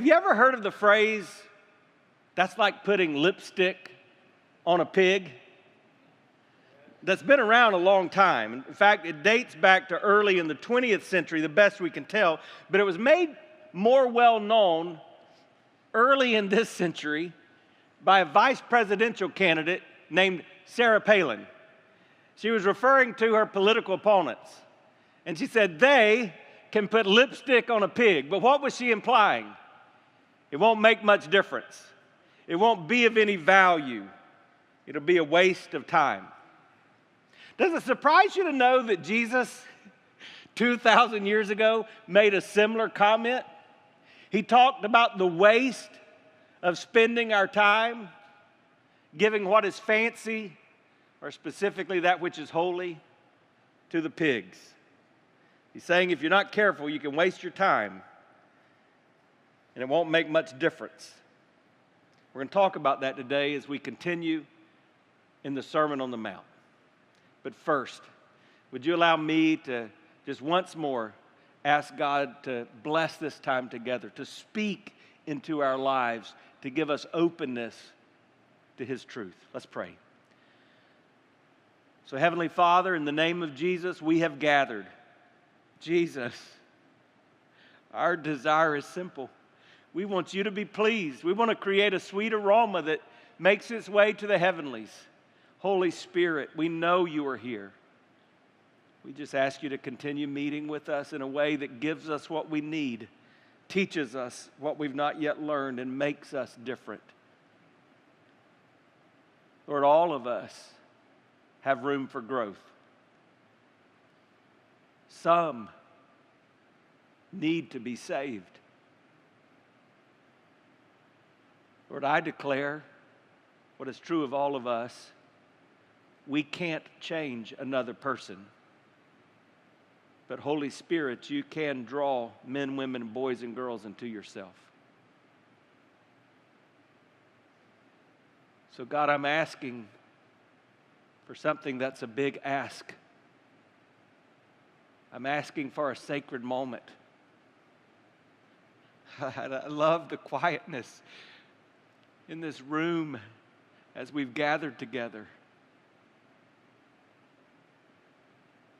Have you ever heard of the phrase, that's like putting lipstick on a pig? That's been around a long time. In fact, it dates back to early in the 20th century, the best we can tell, but it was made more well known early in this century by a vice presidential candidate named Sarah Palin. She was referring to her political opponents, and she said, they can put lipstick on a pig. But what was she implying? It won't make much difference. It won't be of any value. It'll be a waste of time. Does it surprise you to know that Jesus, 2,000 years ago, made a similar comment? He talked about the waste of spending our time, giving what is fancy, or specifically that which is holy, to the pigs. He's saying if you're not careful, you can waste your time, and it won't make much difference. We're going to talk about that today as we continue in the Sermon on the Mount. But first, would you allow me to just once more ask God to bless this time together, to speak into our lives, to give us openness to His truth. Let's pray. So, Heavenly Father, in the name of Jesus, we have gathered. Jesus, our desire is simple. We want you to be pleased. We want to create a sweet aroma that makes its way to the heavenlies. Holy Spirit, we know you are here. We just ask you to continue meeting with us in a way that gives us what we need, teaches us what we've not yet learned, and makes us different. Lord, all of us have room for growth. Some need to be saved. Lord, I declare what is true of all of us. We can't change another person. But Holy Spirit, you can draw men, women, boys, and girls into yourself. So God, I'm asking for something that's a big ask. I'm asking for a sacred moment. I love the quietness in this room as we've gathered together.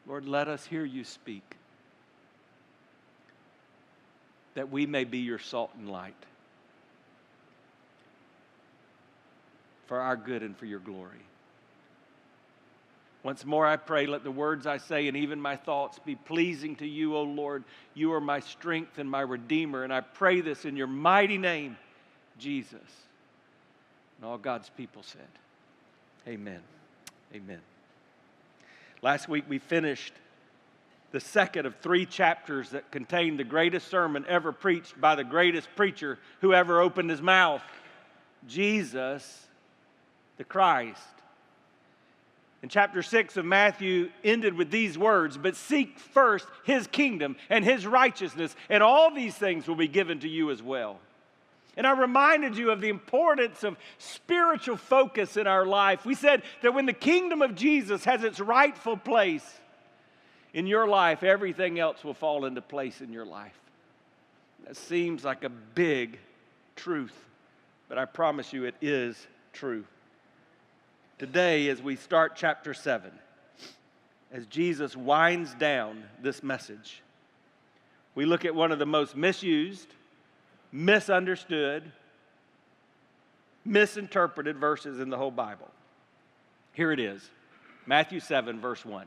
Lord, let us hear you speak, that we may be your salt and light for our good and for your glory. Once more I pray, let the words I say and even my thoughts be pleasing to you, O Lord. You are my strength and my Redeemer, and I pray this in your mighty name, Jesus. And all God's people said, amen, amen. Last week we finished the second of three chapters that contain the greatest sermon ever preached by the greatest preacher who ever opened his mouth, Jesus the Christ. And chapter 6 of Matthew ended with these words, but seek first his kingdom and his righteousness, and all these things will be given to you as well. And I reminded you of the importance of spiritual focus in our life. We said that when the kingdom of Jesus has its rightful place in your life, everything else will fall into place in your life. That seems like a big truth, but I promise you it is true. Today, as we start chapter 7, as Jesus winds down this message, we look at one of the most misused, misunderstood, misinterpreted verses in the whole Bible. Here it is, Matthew 7, verse 1.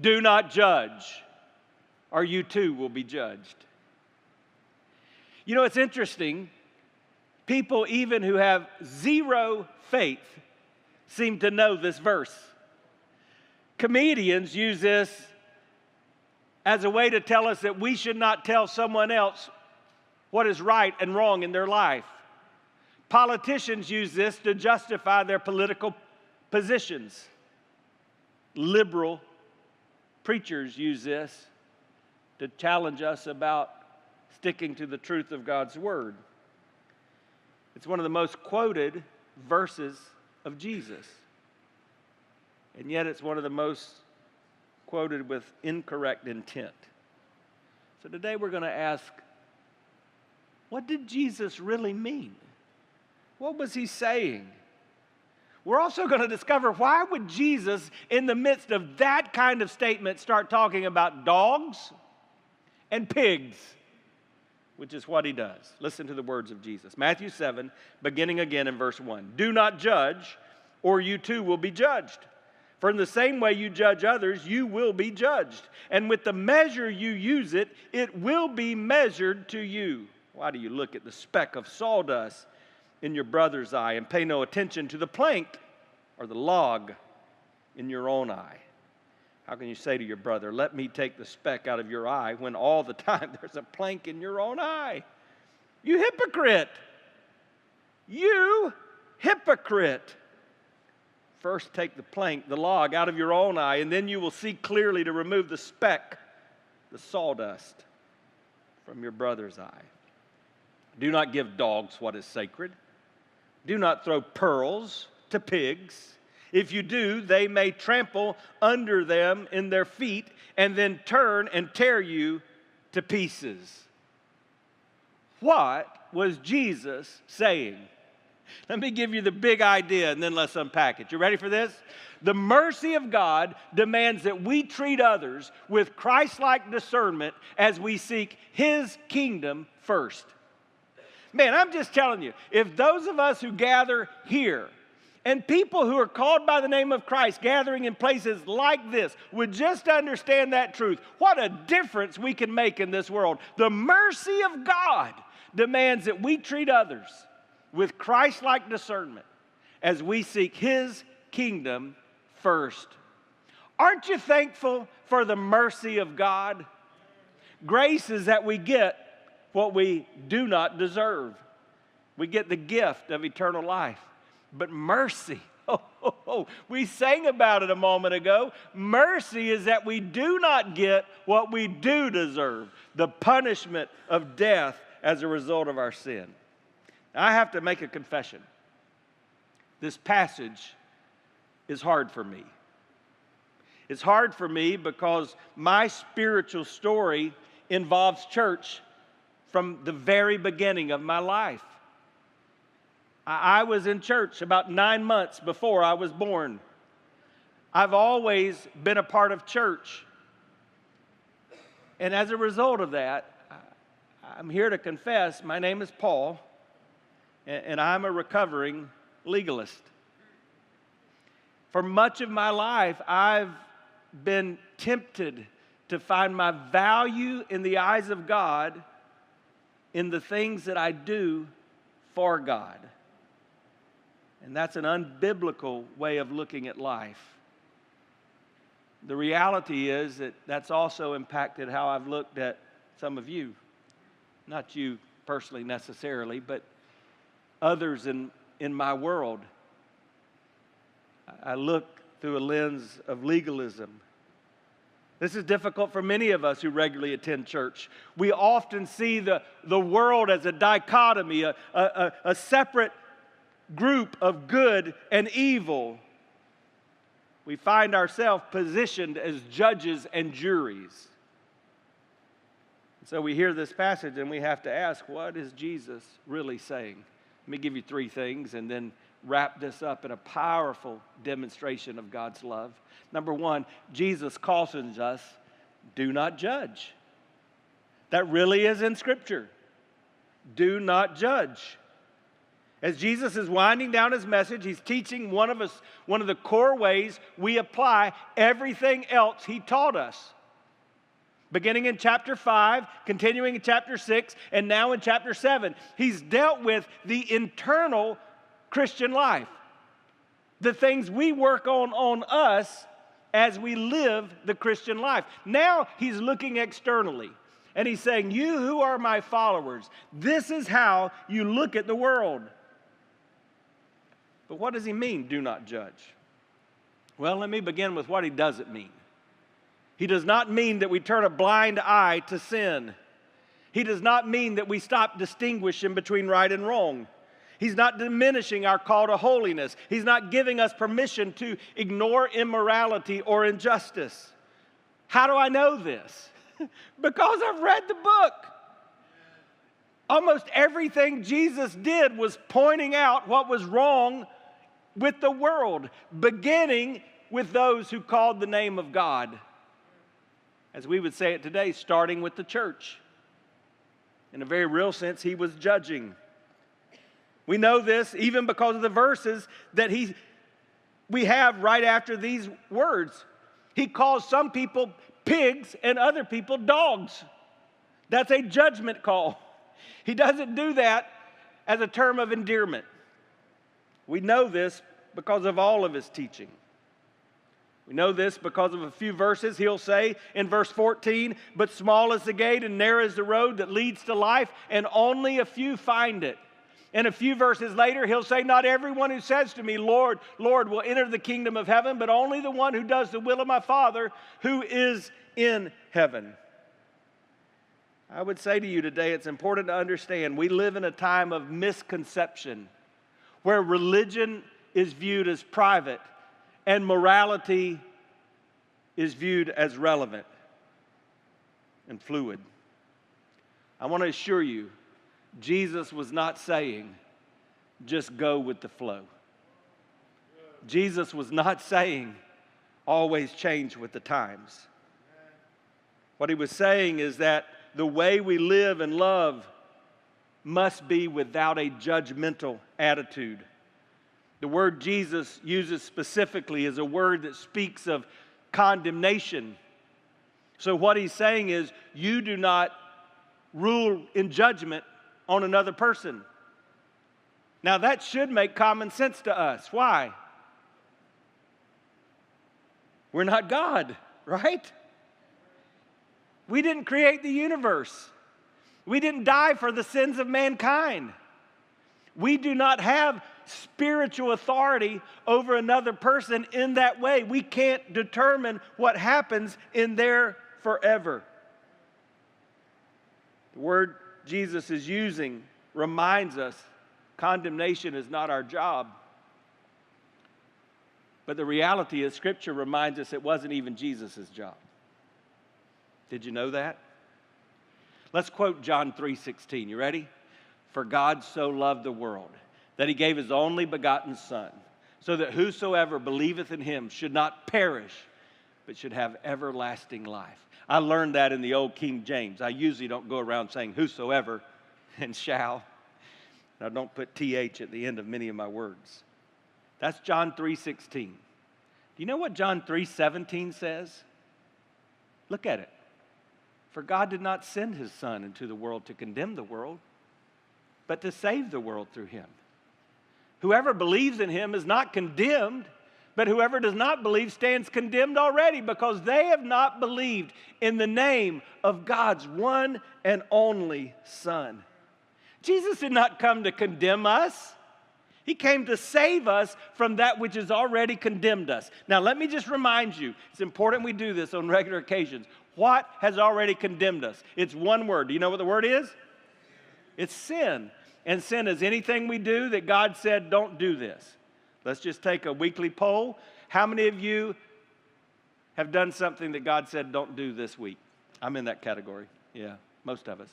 Do not judge, or you too will be judged. You know, it's interesting. People even who have zero faith seem to know this verse. Comedians use this as a way to tell us that we should not tell someone else what is right and wrong in their life. Politicians use this to justify their political positions. Liberal preachers use this to challenge us about sticking to the truth of God's word. It's one of the most quoted verses of Jesus, and yet it's one of the most quoted with incorrect intent. So today we're going to ask What did Jesus really mean? What was he saying? We're also going to discover why would Jesus, in the midst of that kind of statement, start talking about dogs and pigs, which is what he does. Listen to the words of Jesus. Matthew 7, beginning again in verse 1. Do not judge, or you too will be judged. For in the same way you judge others, you will be judged. And with the measure you use it, it will be measured to you. Why do you look at the speck of sawdust in your brother's eye and pay no attention to the plank or the log in your own eye? How can you say to your brother, let me take the speck out of your eye, when all the time there's a plank in your own eye? You hypocrite! You hypocrite! First take the plank, the log, out of your own eye, and then you will see clearly to remove the speck, the sawdust, from your brother's eye. Do not give dogs what is sacred. Do not throw pearls to pigs. If you do, they may trample under them in their feet and then turn and tear you to pieces. What was Jesus saying? Let me give you the big idea and then let's unpack it. You ready for this? The mercy of God demands that we treat others with Christ-like discernment as we seek His kingdom first. Man, I'm just telling you, if those of us who gather here and people who are called by the name of Christ gathering in places like this would just understand that truth, what a difference we can make in this world. The mercy of God demands that we treat others with Christ-like discernment as we seek His kingdom first. Aren't you thankful for the mercy of God? Grace is that we get what we do not deserve. We get the gift of eternal life. But mercy, we sang about it a moment ago. Mercy is that we do not get what we do deserve, the punishment of death as a result of our sin. Now, I have to make a confession. This passage is hard for me. It's hard for me because my spiritual story involves church from the very beginning of my life. I was in church about 9 months before I was born. I've always been a part of church. And as a result of that, I'm here to confess, my name is Paul, and I'm a recovering legalist. For much of my life, I've been tempted to find my value in the eyes of God in the things that I do for God. And that's an unbiblical way of looking at life. The reality is that that's also impacted how I've looked at some of you. Not you personally necessarily, but others in my world. I look through a lens of legalism. This is difficult for many of us who regularly attend church. We often see the world as a dichotomy, a separate group of good and evil. We find ourselves positioned as judges and juries. So we hear this passage and we have to ask, what is Jesus really saying? Let me give you three things and then wrap this up in a powerful demonstration of God's love. Number one, Jesus cautions us, do not judge. That really is in Scripture. Do not judge. As Jesus is winding down His message, He's teaching one of the core ways we apply everything else He taught us. Beginning in chapter 5, continuing in chapter 6, and now in chapter 7, He's dealt with the internal Christian life, the things we work on us as we live the Christian life. Now He's looking externally, and He's saying, you who are my followers, this is how you look at the world. But what does He mean, do not judge? Well, let me begin with what He doesn't mean. He does not mean that we turn a blind eye to sin. He does not mean that we stop distinguishing between right and wrong. He's not diminishing our call to holiness. He's not giving us permission to ignore immorality or injustice. How do I know this? Because I've read the book. Almost everything Jesus did was pointing out what was wrong with the world, beginning with those who called the name of God. As we would say it today, starting with the church. In a very real sense, he was judging. We know this even because of the verses that we have right after these words. He calls some people pigs and other people dogs. That's a judgment call. He doesn't do that as a term of endearment. We know this because of all of his teaching. We know this because of a few verses. He'll say in verse 14, "But small is the gate and narrow is the road that leads to life, and only a few find it." And a few verses later, he'll say, "Not everyone who says to me, 'Lord, Lord,' will enter the kingdom of heaven, but only the one who does the will of my Father who is in heaven." I would say to you today, it's important to understand we live in a time of misconception where religion is viewed as private and morality is viewed as relevant and fluid. I want to assure you, Jesus was not saying, just go with the flow. Jesus was not saying, always change with the times. What he was saying is that the way we live and love must be without a judgmental attitude. The word Jesus uses specifically is a word that speaks of condemnation. So what he's saying is, you do not rule in judgment on another person. Now that should make common sense to us. Why? We're not God, right? We didn't create the universe. We didn't die for the sins of mankind. We do not have spiritual authority over another person in that way. We can't determine what happens in their forever. The word Jesus is using reminds us condemnation is not our job. But the reality is Scripture reminds us it wasn't even Jesus' job. Did you know that? Let's quote John 3:16. You ready? "For God so loved the world that he gave his only begotten Son, so that whosoever believeth in him should not perish, but should have everlasting life." I learned that in the old King James. I usually don't go around saying whosoever and shall. And I don't put TH at the end of many of my words. That's John 3:16. Do you know what John 3:17 says? Look at it. "For God did not send his Son into the world to condemn the world, but to save the world through him. Whoever believes in him is not condemned, but whoever does not believe stands condemned already, because they have not believed in the name of God's one and only Son." Jesus did not come to condemn us. He came to save us from that which has already condemned us. Now, let me just remind you, it's important we do this on regular occasions. What has already condemned us? It's one word. Do you know what the word is? It's sin. And sin is anything we do that God said, don't do this. Let's just take a weekly poll. How many of you have done something that God said don't do this week? I'm in that category. Yeah, most of us.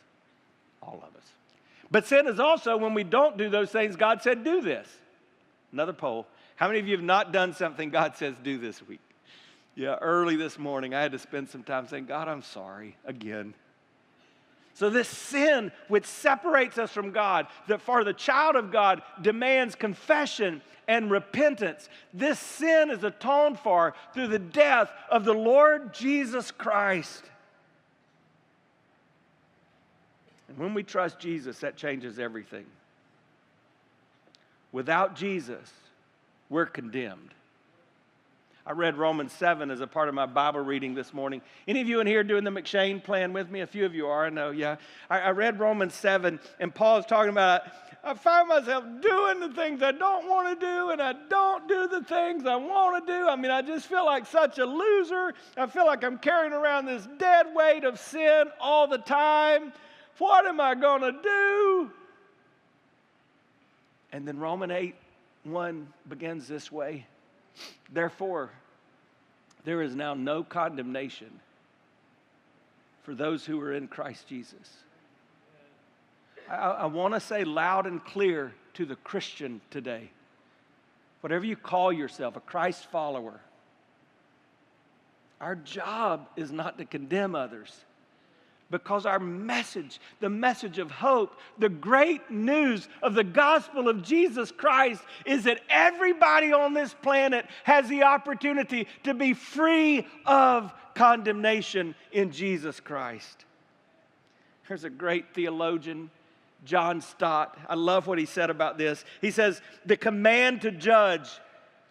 All of us. But sin is also when we don't do those things God said do this. Another poll. How many of you have not done something God says do this week? Yeah, early this morning I had to spend some time saying, God, I'm sorry again. So this sin which separates us from God, that for the child of God demands confession and repentance. This sin is atoned for through the death of the Lord Jesus Christ. And when we trust Jesus, that changes everything. Without Jesus, we're condemned. I read Romans 7 as a part of my Bible reading this morning. Any of you in here doing the McShane plan with me? A few of you are, I know, yeah. I read Romans 7, and Paul's talking about, I find myself doing the things I don't want to do, and I don't do the things I want to do. I mean, I just feel like such a loser. I feel like I'm carrying around this dead weight of sin all the time. What am I going to do? And then Romans 8:1 begins this way. Therefore, there is now no condemnation for those who are in Christ Jesus. I want to say loud and clear to the Christian today, whatever you call yourself, a Christ follower, our job is not to condemn others, because our message, the message of hope, the great news of the gospel of Jesus Christ is that everybody on this planet has the opportunity to be free of condemnation in Jesus Christ. There's a great theologian, John Stott. I love what he said about this. He says, the command to judge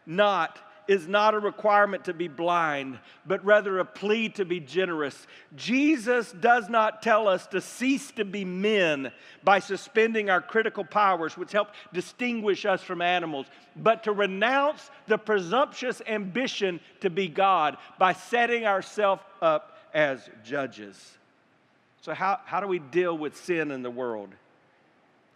not is not a requirement to be blind, but rather a plea to be generous. Jesus does not tell us to cease to be men by suspending our critical powers, which help distinguish us from animals, but to renounce the presumptuous ambition to be God by setting ourselves up as judges. So how do we deal with sin in the world?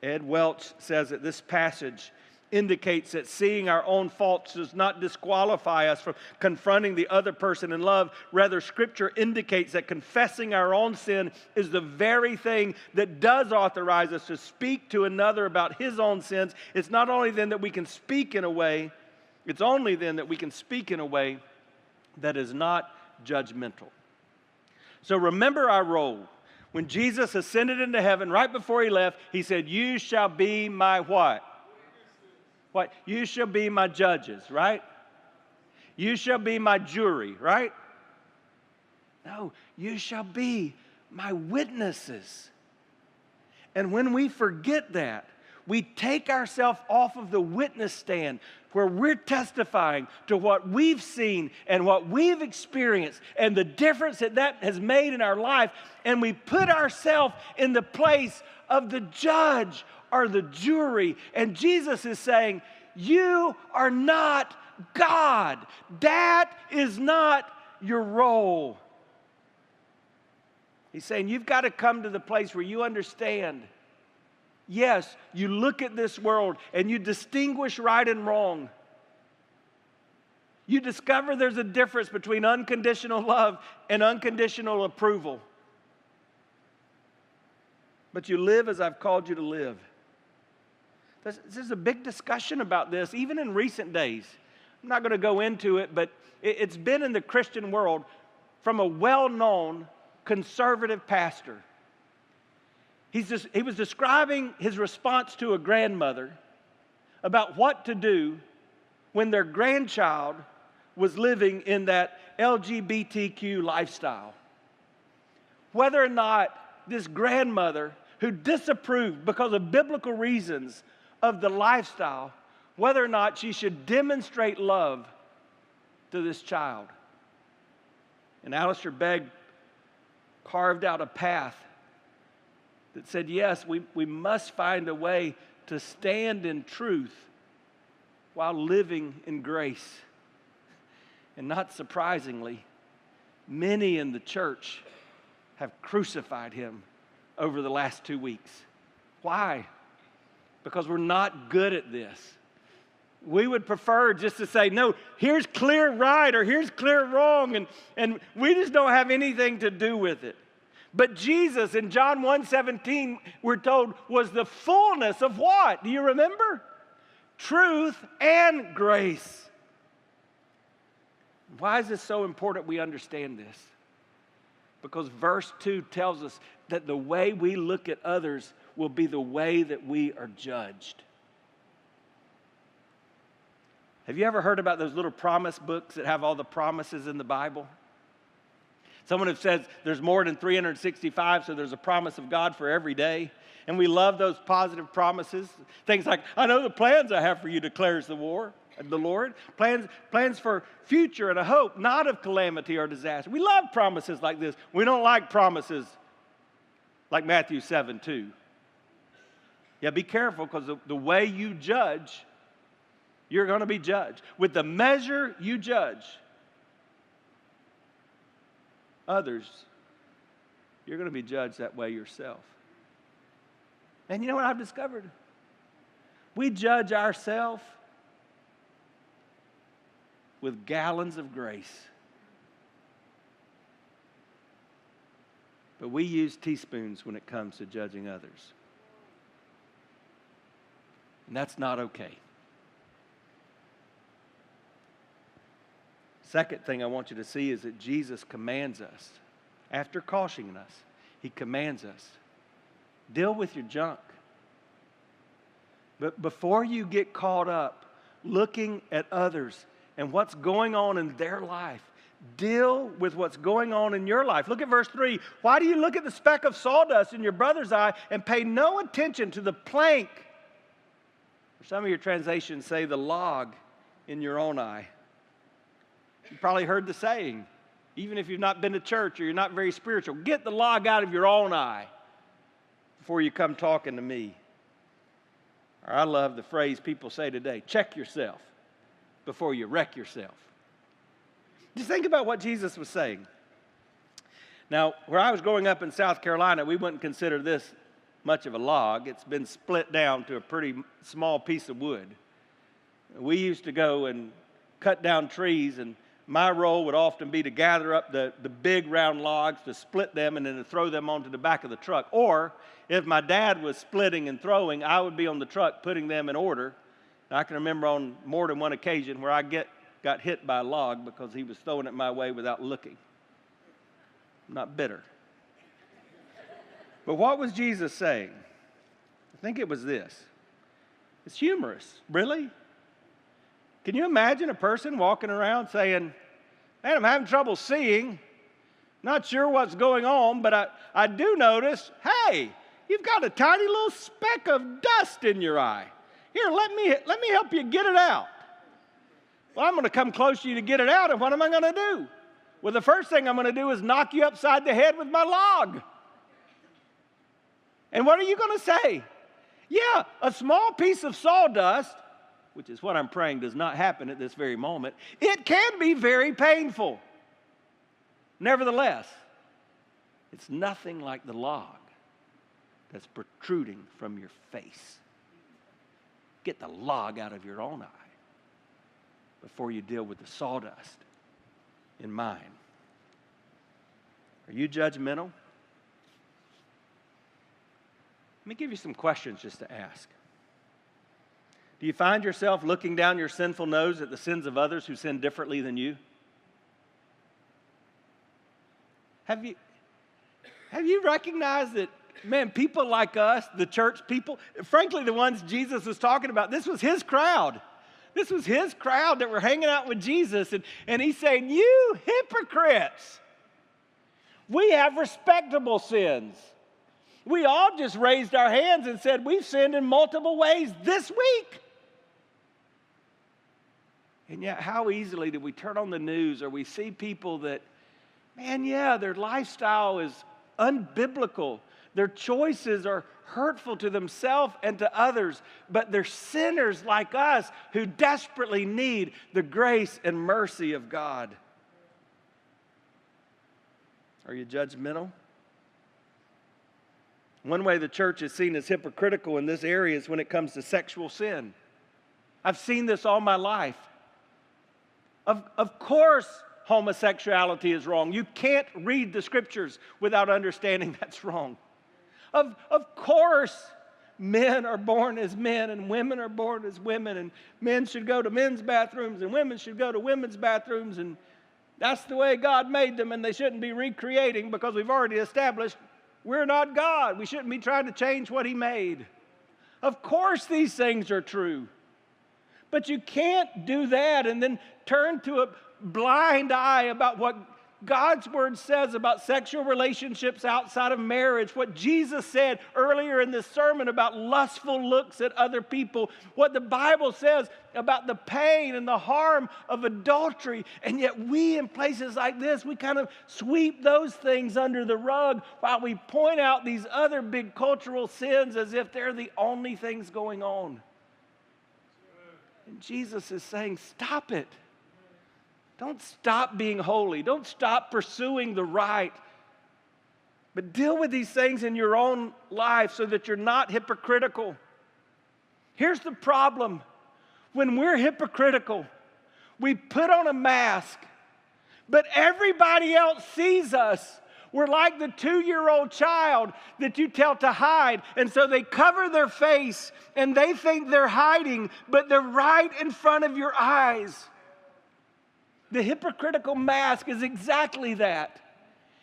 Ed Welch says that this passage indicates that seeing our own faults does not disqualify us from confronting the other person in love. Rather, Scripture indicates that confessing our own sin is the very thing that does authorize us to speak to another about his own sins. It's not only then that we can speak in a way, it's only then that we can speak in a way that is not judgmental. So remember our role. When Jesus ascended into heaven, right before he left, he said, you shall be my what? What? You shall be my judges, right? You shall be my jury, right? No, you shall be my witnesses. And when we forget that, we take ourselves off of the witness stand where we're testifying to what we've seen and what we've experienced and the difference that that has made in our life, and we put ourselves in the place of the judge or the jury. And Jesus is saying, you are not God. That is not your role. He's saying, you've got to come to the place where you understand. Yes, you look at this world and you distinguish right and wrong. You discover there's a difference between unconditional love and unconditional approval. But you live as I've called you to live. There's a big discussion about this, even in recent days. I'm not going to go into it, but it's been in the Christian world from a well-known conservative pastor. He was describing his response to a grandmother about what to do when their grandchild was living in that LGBTQ lifestyle. Whether or not this grandmother, who disapproved because of biblical reasons of the lifestyle, whether or not she should demonstrate love to this child. And Alistair Begg carved out a path that said, yes, we must find a way to stand in truth while living in grace. And not surprisingly, many in the church have crucified him over the last 2 weeks. Why? Because we're not good at this. We would prefer just to say, no, here's clear right or here's clear wrong, and we just don't have anything to do with it. But Jesus, in John 1:17, we're told, was the fullness of what? Do you remember? Truth and grace. Why is this so important we understand this? Because verse 2 tells us that the way we look at others will be the way that we are judged. Have you ever heard about those little promise books that have all the promises in the Bible? Someone who says there's more than 365, so there's a promise of God for every day. And we love those positive promises. Things like, I know the plans I have for you, declares the Lord, plans for future and a hope, not of calamity or disaster. We love promises like this. We don't like promises like Matthew 7:2. Yeah, be careful, because the way you judge, you're going to be judged. With the measure you judge others, you're going to be judged that way yourself. And you know what I've discovered? We judge ourselves with gallons of grace. But we use teaspoons when it comes to judging others. And that's not okay. Second thing I want you to see is that Jesus commands us, after cautioning us, he commands us, deal with your junk. But before you get caught up looking at others and what's going on in their life, deal with what's going on in your life. Look at verse 3. Why do you look at the speck of sawdust in your brother's eye and pay no attention to the plank? Or some of your translations say the log in your own eye. You probably heard the saying, even if you've not been to church or you're not very spiritual, get the log out of your own eye before you come talking to me. Or I love the phrase people say today, check yourself before you wreck yourself. Just think about what Jesus was saying. Now, where I was growing up in South Carolina, we wouldn't consider this much of a log. It's been split down to a pretty small piece of wood. We used to go and cut down trees, and my role would often be to gather up the big round logs, to split them, and then to throw them onto the back of the truck. Or, if my dad was splitting and throwing, I would be on the truck putting them in order. And I can remember on more than one occasion where I got hit by a log because he was throwing it my way without looking. I'm not bitter. But what was Jesus saying? I think it was this. It's humorous, really. Can you imagine a person walking around saying, man, I'm having trouble seeing, not sure what's going on, but I do notice, hey, you've got a tiny little speck of dust in your eye. Here, let me help you get it out. Well, I'm going to come close to you to get it out, and what am I going to do? Well, the first thing I'm going to do is knock you upside the head with my log. And what are you going to say? Yeah, a small piece of sawdust, which is what I'm praying does not happen at this very moment, it can be very painful. Nevertheless, it's nothing like the log that's protruding from your face. Get the log out of your own eye before you deal with the sawdust in mine. Are you judgmental? Let me give you some questions just to ask. Do you find yourself looking down your sinful nose at the sins of others who sin differently than you? Have you recognized that, man, people like us, the church people, frankly, the ones Jesus was talking about, this was his crowd. This was his crowd that were hanging out with Jesus, and he's saying, you hypocrites, we have respectable sins. We all just raised our hands and said, we've sinned in multiple ways this week. And yet, how easily do we turn on the news or we see people that, man, yeah, their lifestyle is unbiblical. Their choices are hurtful to themselves and to others, but they're sinners like us who desperately need the grace and mercy of God. Are you judgmental? One way the church is seen as hypocritical in this area is when it comes to sexual sin. I've seen this all my life. Of course, homosexuality is wrong. You can't read the scriptures without understanding that's wrong. Of course, men are born as men and women are born as women, and men should go to men's bathrooms and women should go to women's bathrooms, and that's the way God made them, and they shouldn't be recreating because we've already established we're not God. We shouldn't be trying to change what he made. Of course these things are true. But you can't do that and then turn to a blind eye about what God's word says about sexual relationships outside of marriage, what Jesus said earlier in this sermon about lustful looks at other people, what the Bible says about the pain and the harm of adultery. And yet we, in places like this, we kind of sweep those things under the rug while we point out these other big cultural sins as if they're the only things going on. And Jesus is saying, stop it. Don't stop being holy. Don't stop pursuing the right. But deal with these things in your own life so that you're not hypocritical. Here's the problem. When we're hypocritical, we put on a mask, but everybody else sees us. We're like the 2-year-old child that you tell to hide, and so they cover their face and they think they're hiding, but they're right in front of your eyes. The hypocritical mask is exactly that.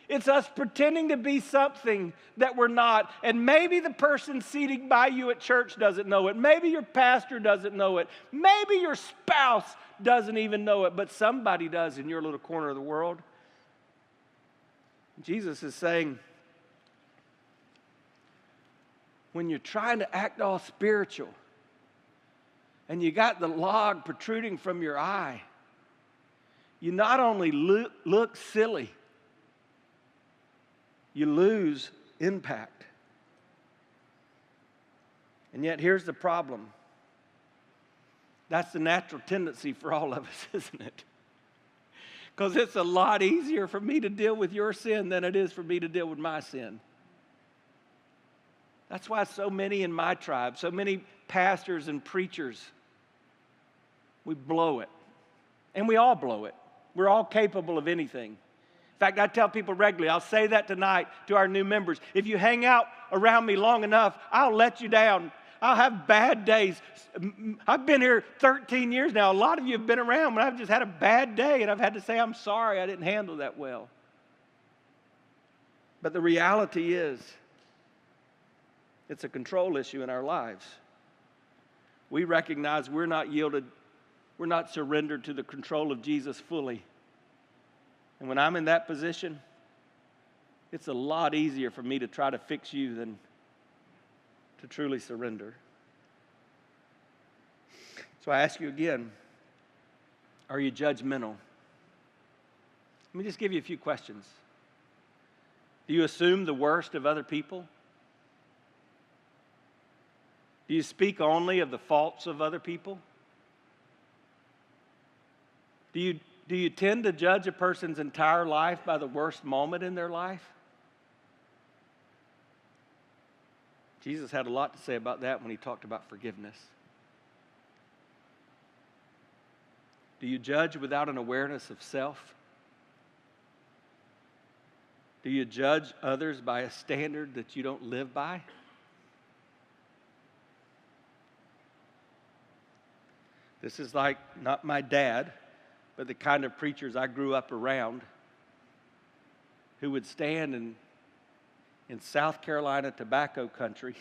It's us pretending to be something that we're not. And maybe the person seated by you at church doesn't know it. Maybe your pastor doesn't know it. Maybe your spouse doesn't even know it. But somebody does in your little corner of the world. Jesus is saying, when you're trying to act all spiritual and you got the log protruding from your eye, you not only look silly, you lose impact. And yet, here's the problem. That's the natural tendency for all of us, isn't it? Because it's a lot easier for me to deal with your sin than it is for me to deal with my sin. That's why so many in my tribe, so many pastors and preachers, we blow it. And we all blow it. We're all capable of anything. In fact, I tell people regularly, I'll say that tonight to our new members. If you hang out around me long enough, I'll let you down. I'll have bad days. I've been here 13 years now. A lot of you have been around when I've just had a bad day, and I've had to say, I'm sorry, I didn't handle that well. But the reality is, it's a control issue in our lives. We recognize we're not yielded, we're not surrendered to the control of Jesus fully. And when I'm in that position, it's a lot easier for me to try to fix you than to truly surrender. So I ask you again, are you judgmental? Let me just give you a few questions. Do you assume the worst of other people? Do you speak only of the faults of other people? Do you tend to judge a person's entire life by the worst moment in their life? Jesus had a lot to say about that when he talked about forgiveness. Do you judge without an awareness of self? Do you judge others by a standard that you don't live by? This is like not my dad, but the kind of preachers I grew up around who would stand in South Carolina tobacco country,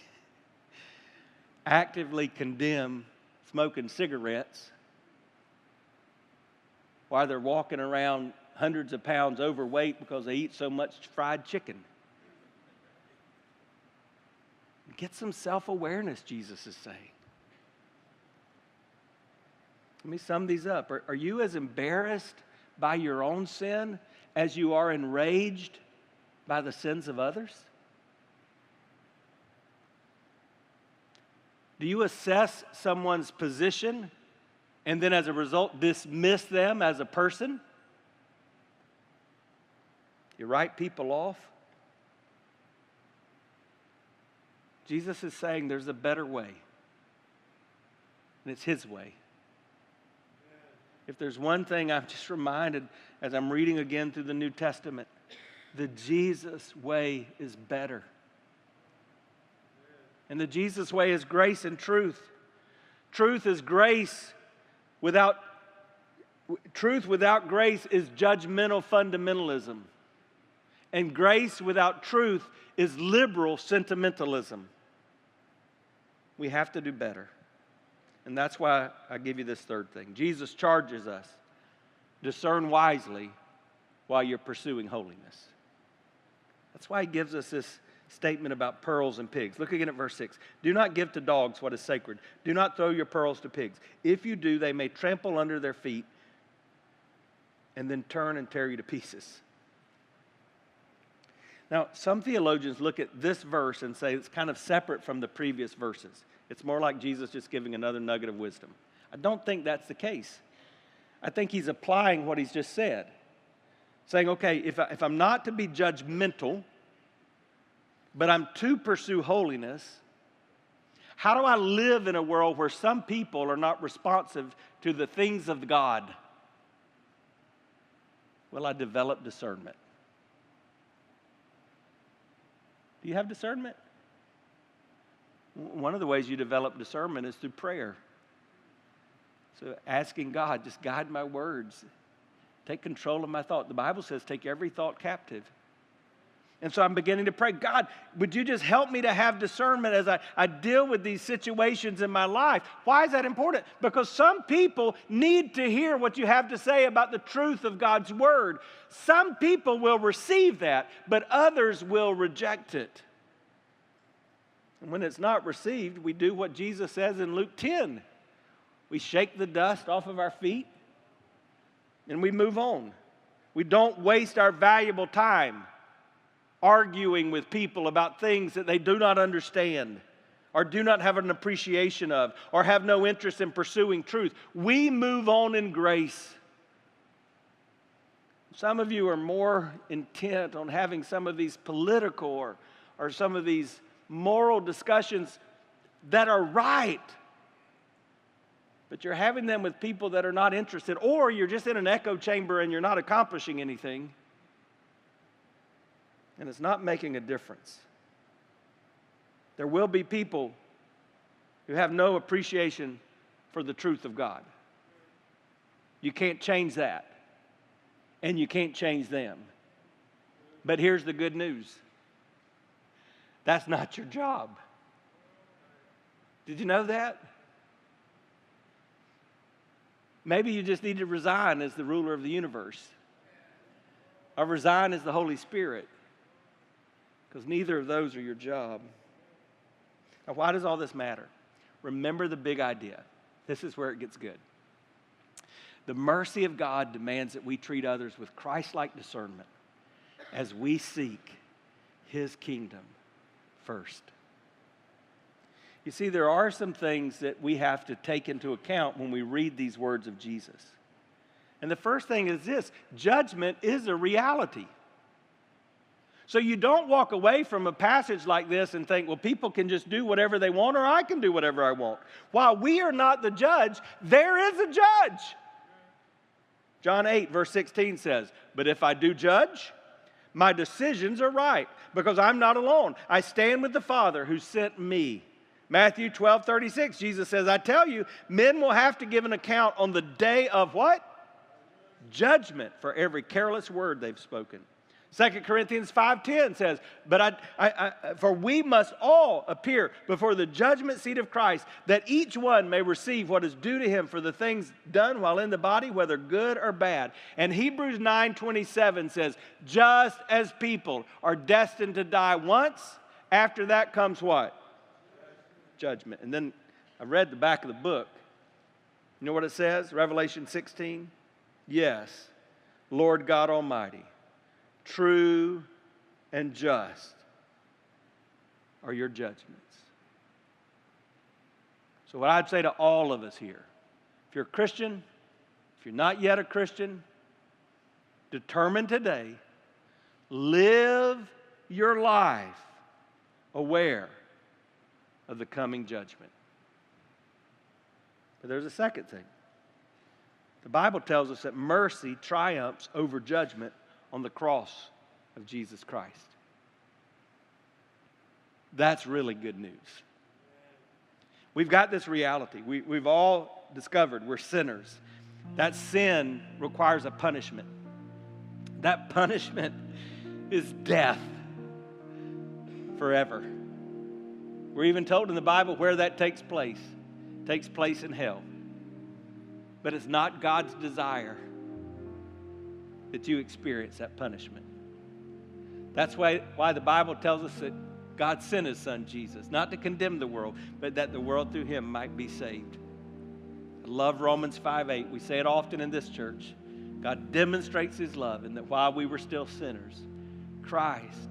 actively condemn smoking cigarettes while they're walking around hundreds of pounds overweight because they eat so much fried chicken. Get some self-awareness, Jesus is saying. Let me sum these up. Are you as embarrassed by your own sin as you are enraged by the sins of others? Do you assess someone's position and then as a result dismiss them as a person? You write people off? Jesus is saying there's a better way, and it's his way. If there's one thing I'm just reminded as I'm reading again through the New Testament, the Jesus way is better. And the Jesus way is grace and truth. Truth without grace is judgmental fundamentalism. And grace without truth is liberal sentimentalism. We have to do better. And that's why I give you this third thing. Jesus charges us, discern wisely while you're pursuing holiness. That's why he gives us this statement about pearls and pigs. Look again at verse 6. Do not give to dogs what is sacred. Do not throw your pearls to pigs. If you do, they may trample under their feet and then turn and tear you to pieces. Now, some theologians look at this verse and say it's kind of separate from the previous verses. It's more like Jesus just giving another nugget of wisdom. I don't think that's the case. I think he's applying what he's just said. Saying, okay, if I'm not to be judgmental, but I'm to pursue holiness, how do I live in a world where some people are not responsive to the things of God? Well, I develop discernment. Do you have discernment? One of the ways you develop discernment is through prayer. So asking God, just guide my words. Take control of my thought. The Bible says take every thought captive. And so I'm beginning to pray, God, would you just help me to have discernment as I deal with these situations in my life? Why is that important? Because some people need to hear what you have to say about the truth of God's word. Some people will receive that, but others will reject it. And when it's not received, we do what Jesus says in Luke 10. We shake the dust off of our feet and we move on. We don't waste our valuable time arguing with people about things that they do not understand or do not have an appreciation of or have no interest in pursuing truth. We move on in grace. Some of you are more intent on having some of these political or some of these moral discussions that are right, but you're having them with people that are not interested, or you're just in an echo chamber and you're not accomplishing anything. And it's not making a difference. There will be people who have no appreciation for the truth of God. You can't change that. And you can't change them. But here's the good news. That's not your job. Did you know that? Maybe you just need to resign as the ruler of the universe. Or resign as the Holy Spirit. Because neither of those are your job. Now, why does all this matter? Remember the big idea. This is where it gets good. The mercy of God demands that we treat others with Christ-like discernment as we seek His kingdom first. You see, there are some things that we have to take into account when we read these words of Jesus. And the first thing is this: judgment is a reality. So you don't walk away from a passage like this and think, well, people can just do whatever they want, or I can do whatever I want. While we are not the judge, there is a judge. John 8, verse 16 says, "But if I do judge, my decisions are right, because I'm not alone. I stand with the Father who sent me." Matthew 12, 36, Jesus says, "I tell you, men will have to give an account on the day of" what? Judgment for every careless word they've spoken. 2 Corinthians 5:10 says, "But for we must all appear before the judgment seat of Christ, that each one may receive what is due to him for the things done while in the body, whether good or bad." And Hebrews 9:27 says, "Just as people are destined to die once, after that comes" what? Judgment. And then I read the back of the book. You know what it says? Revelation 16. "Yes, Lord God Almighty, true and just are your judgments." So what I'd say to all of us here, if you're a Christian, if you're not yet a Christian, determine today, live your life aware of the coming judgment. But there's a second thing. The Bible tells us that mercy triumphs over judgment on the cross of Jesus Christ. That's really good news. We've got this reality. We've all discovered we're sinners. That sin requires a punishment. That punishment is death forever. We're even told in the Bible where that takes place. It takes place in hell. But it's not God's desire that you experience that punishment. That's why the Bible tells us that God sent His Son, Jesus, not to condemn the world, but that the world through Him might be saved. I love Romans 5:8. We say it often in this church. God demonstrates His love in that while we were still sinners, Christ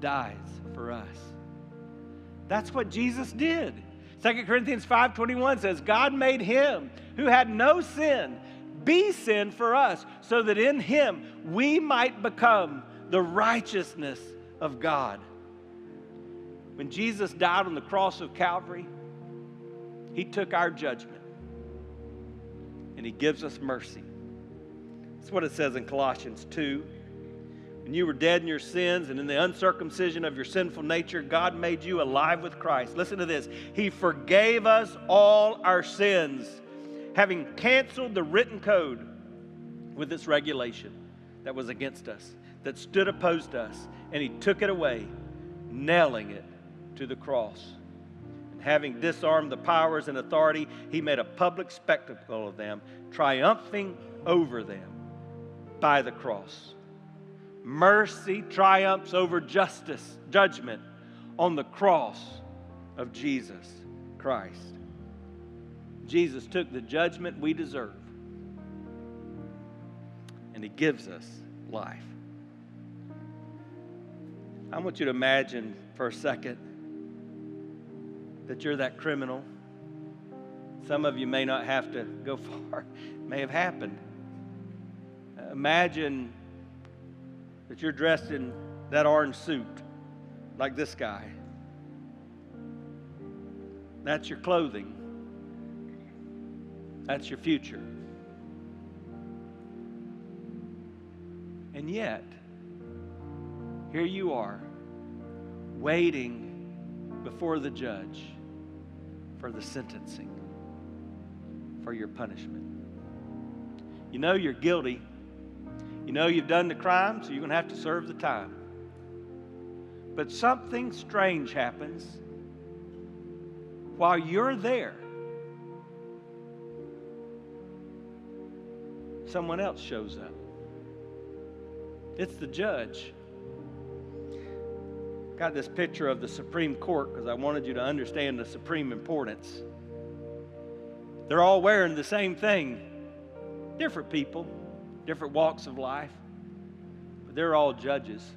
dies for us. That's what Jesus did. 2 Corinthians 5:21 says, "God made Him who had no sin be sin for us, so that in Him we might become the righteousness of God." When Jesus died on the cross of Calvary, He took our judgment and He gives us mercy. That's what it says in Colossians 2. and you were dead in your sins, and in the uncircumcision of your sinful nature, God made you alive with Christ. Listen to this. He forgave us all our sins, having canceled the written code with its regulation that was against us, that stood opposed to us, and he took it away, nailing it to the cross. And having disarmed the powers and authority, he made a public spectacle of them, triumphing over them by the cross. Mercy triumphs over justice, judgment, on the cross of Jesus Christ. Jesus took the judgment we deserve, and he gives us life. I want you to imagine for a second that you're that criminal. Some of you may not have to go far. It may have happened. Imagine that you're dressed in that orange suit like this guy. That's your clothing. That's your future. And yet, here you are, waiting before the judge for the sentencing, for your punishment. You know you're guilty. You know you've done the crime, so you're going to have to serve the time. But something strange happens while you're there. Someone else shows up. It's the judge. Got this picture of the Supreme Court because I wanted you to understand the supreme importance. They're all wearing the same thing. Different people, different walks of life, but they're all judges.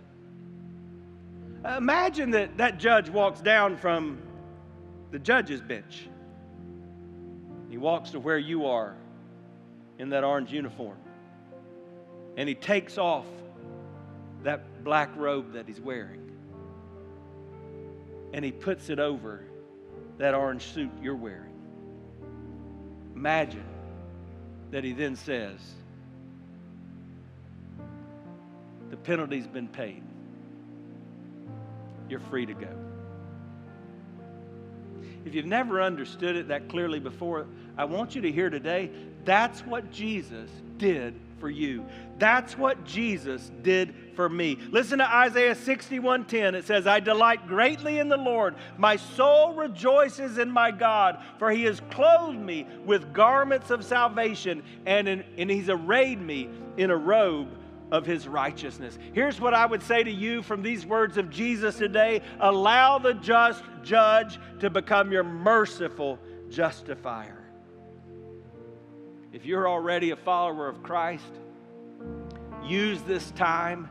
Imagine that that judge walks down from the judge's bench. He walks to where you are in that orange uniform, and he takes off that black robe that he's wearing, and he puts it over that orange suit you're wearing. Imagine that he then says, the penalty's been paid. You're free to go. If you've never understood it that clearly before, I want you to hear today, that's what Jesus did for you. That's what Jesus did for me. Listen to Isaiah 61:10. It says, I delight greatly in the Lord. My soul rejoices in my God, for he has clothed me with garments of salvation, and he's arrayed me in a robe of his righteousness. Here's what I would say to you from these words of Jesus today. Allow the just judge to become your merciful justifier. If you're already a follower of Christ, use this time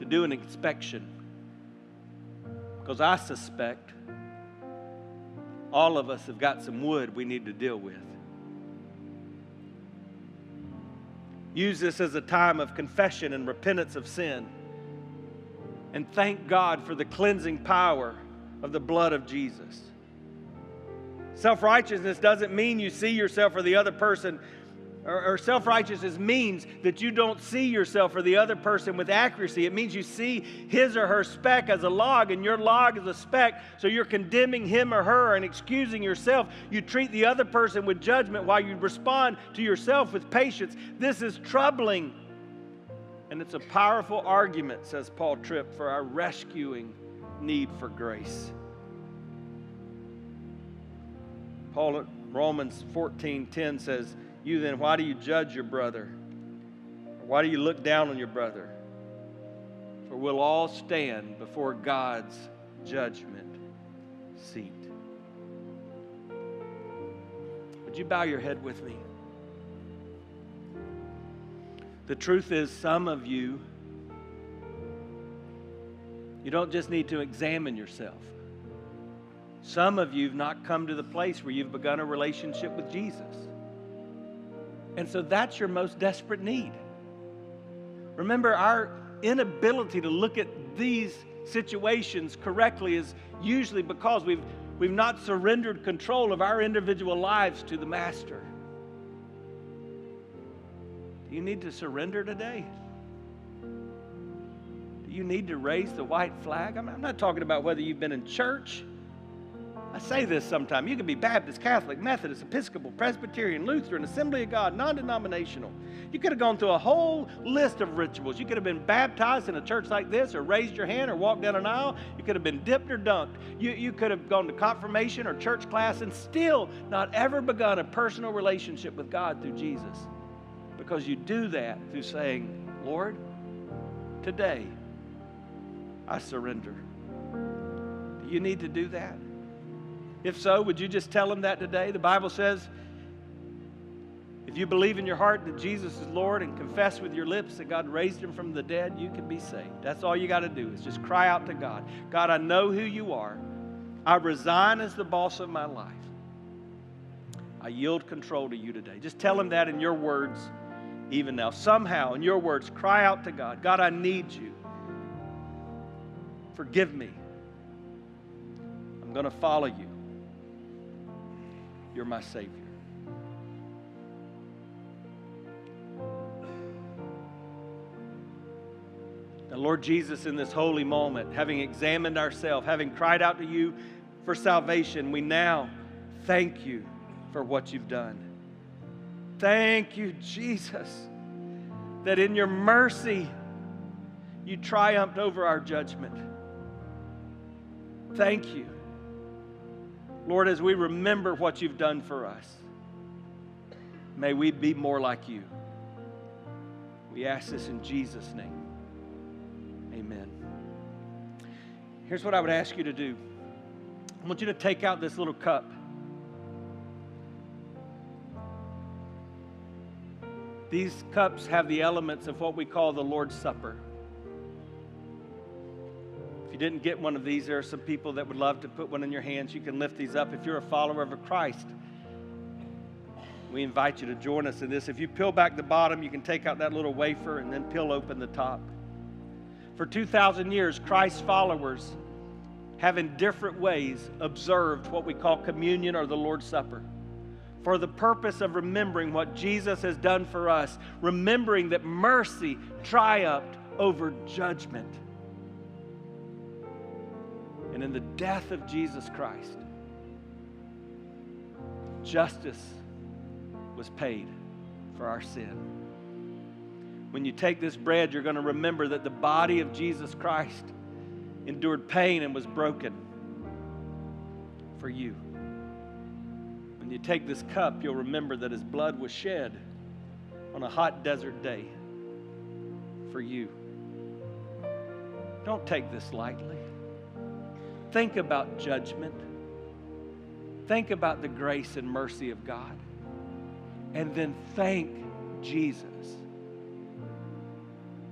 to do an inspection, because I suspect all of us have got some wood we need to deal with. Use this as a time of confession and repentance of sin, and thank God for the cleansing power of the blood of Jesus. Self-righteousness doesn't mean you see yourself or the other person, or self-righteousness means that you don't see yourself or the other person with accuracy. It means you see his or her speck as a log, and your log is a speck, so you're condemning him or her and excusing yourself. You treat the other person with judgment while you respond to yourself with patience. This is troubling, and it's a powerful argument, says Paul Tripp, for our rescuing need for grace. Paul at Romans 14:10 says, you then, why do you judge your brother? Why do you look down on your brother? For we'll all stand before God's judgment seat. Would you bow your head with me? The truth is, some of you, you don't just need to examine yourself. Some of you have not come to the place where you've begun a relationship with Jesus. And so that's your most desperate need. Remember, our inability to look at these situations correctly is usually because we've not surrendered control of our individual lives to the Master. Do you need to surrender today? you need to raise the white flag. I'm not talking about whether you've been in church. I say this sometimes. You can be Baptist, Catholic, Methodist, Episcopal, Presbyterian, Lutheran, Assembly of God, non-denominational. You could have gone through a whole list of rituals. You could have been baptized in a church like this, or raised your hand, or walked down an aisle. You could have been dipped or dunked. You could have gone to confirmation or church class and still not ever begun a personal relationship with God through Jesus. Because you do that through saying, Lord, today I surrender. Do you need to do that? If so, would you just tell him that today? The Bible says, if you believe in your heart that Jesus is Lord and confess with your lips that God raised him from the dead, you can be saved. That's all you got to do is just cry out to God. God, I know who you are. I resign as the boss of my life. I yield control to you today. Just tell him that in your words even now. Somehow, in your words, cry out to God. God, I need you. Forgive me. I'm going to follow you. You're my Savior. Now, Lord Jesus, in this holy moment, having examined ourselves, having cried out to you for salvation, we now thank you for what you've done. Thank you, Jesus, that in your mercy you triumphed over our judgment. Thank you. Lord, as we remember what you've done for us, may we be more like you. We ask this in Jesus' name. Amen. Here's what I would ask you to do. I want you to take out this little cup. These cups have the elements of what we call the Lord's Supper. If you didn't get one of these, there are some people that would love to put one in your hands. You can lift these up. If you're a follower of Christ, we invite you to join us in this. If you peel back the bottom, you can take out that little wafer and then peel open the top. For 2,000 years, Christ's followers have in different ways observed what we call communion or the Lord's Supper, for the purpose of remembering what Jesus has done for us, remembering that mercy triumphed over judgment. And in the death of Jesus Christ, justice was paid for our sin. When you take this bread, you're going to remember that the body of Jesus Christ endured pain and was broken for you. When you take this cup, you'll remember that his blood was shed on a hot desert day for you. Don't take this lightly. Think about judgment. Think about the grace and mercy of God. And then thank Jesus.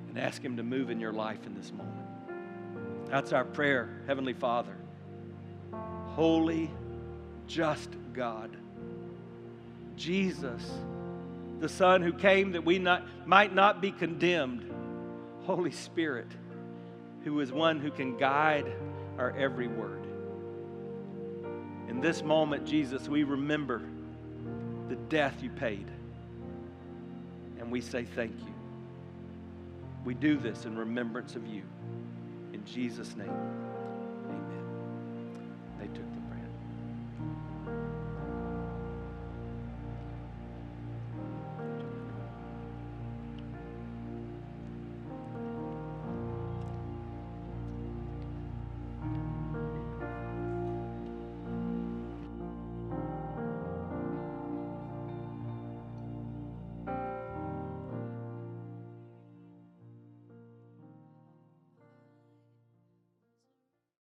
And ask him to move in your life in this moment. That's our prayer, Heavenly Father. Holy, just God. Jesus, the Son who came that we might not be condemned. Holy Spirit, who is one who can guide our every word. In this moment, Jesus, we remember the death you paid, and we say thank you. We do this in remembrance of you. In Jesus' name.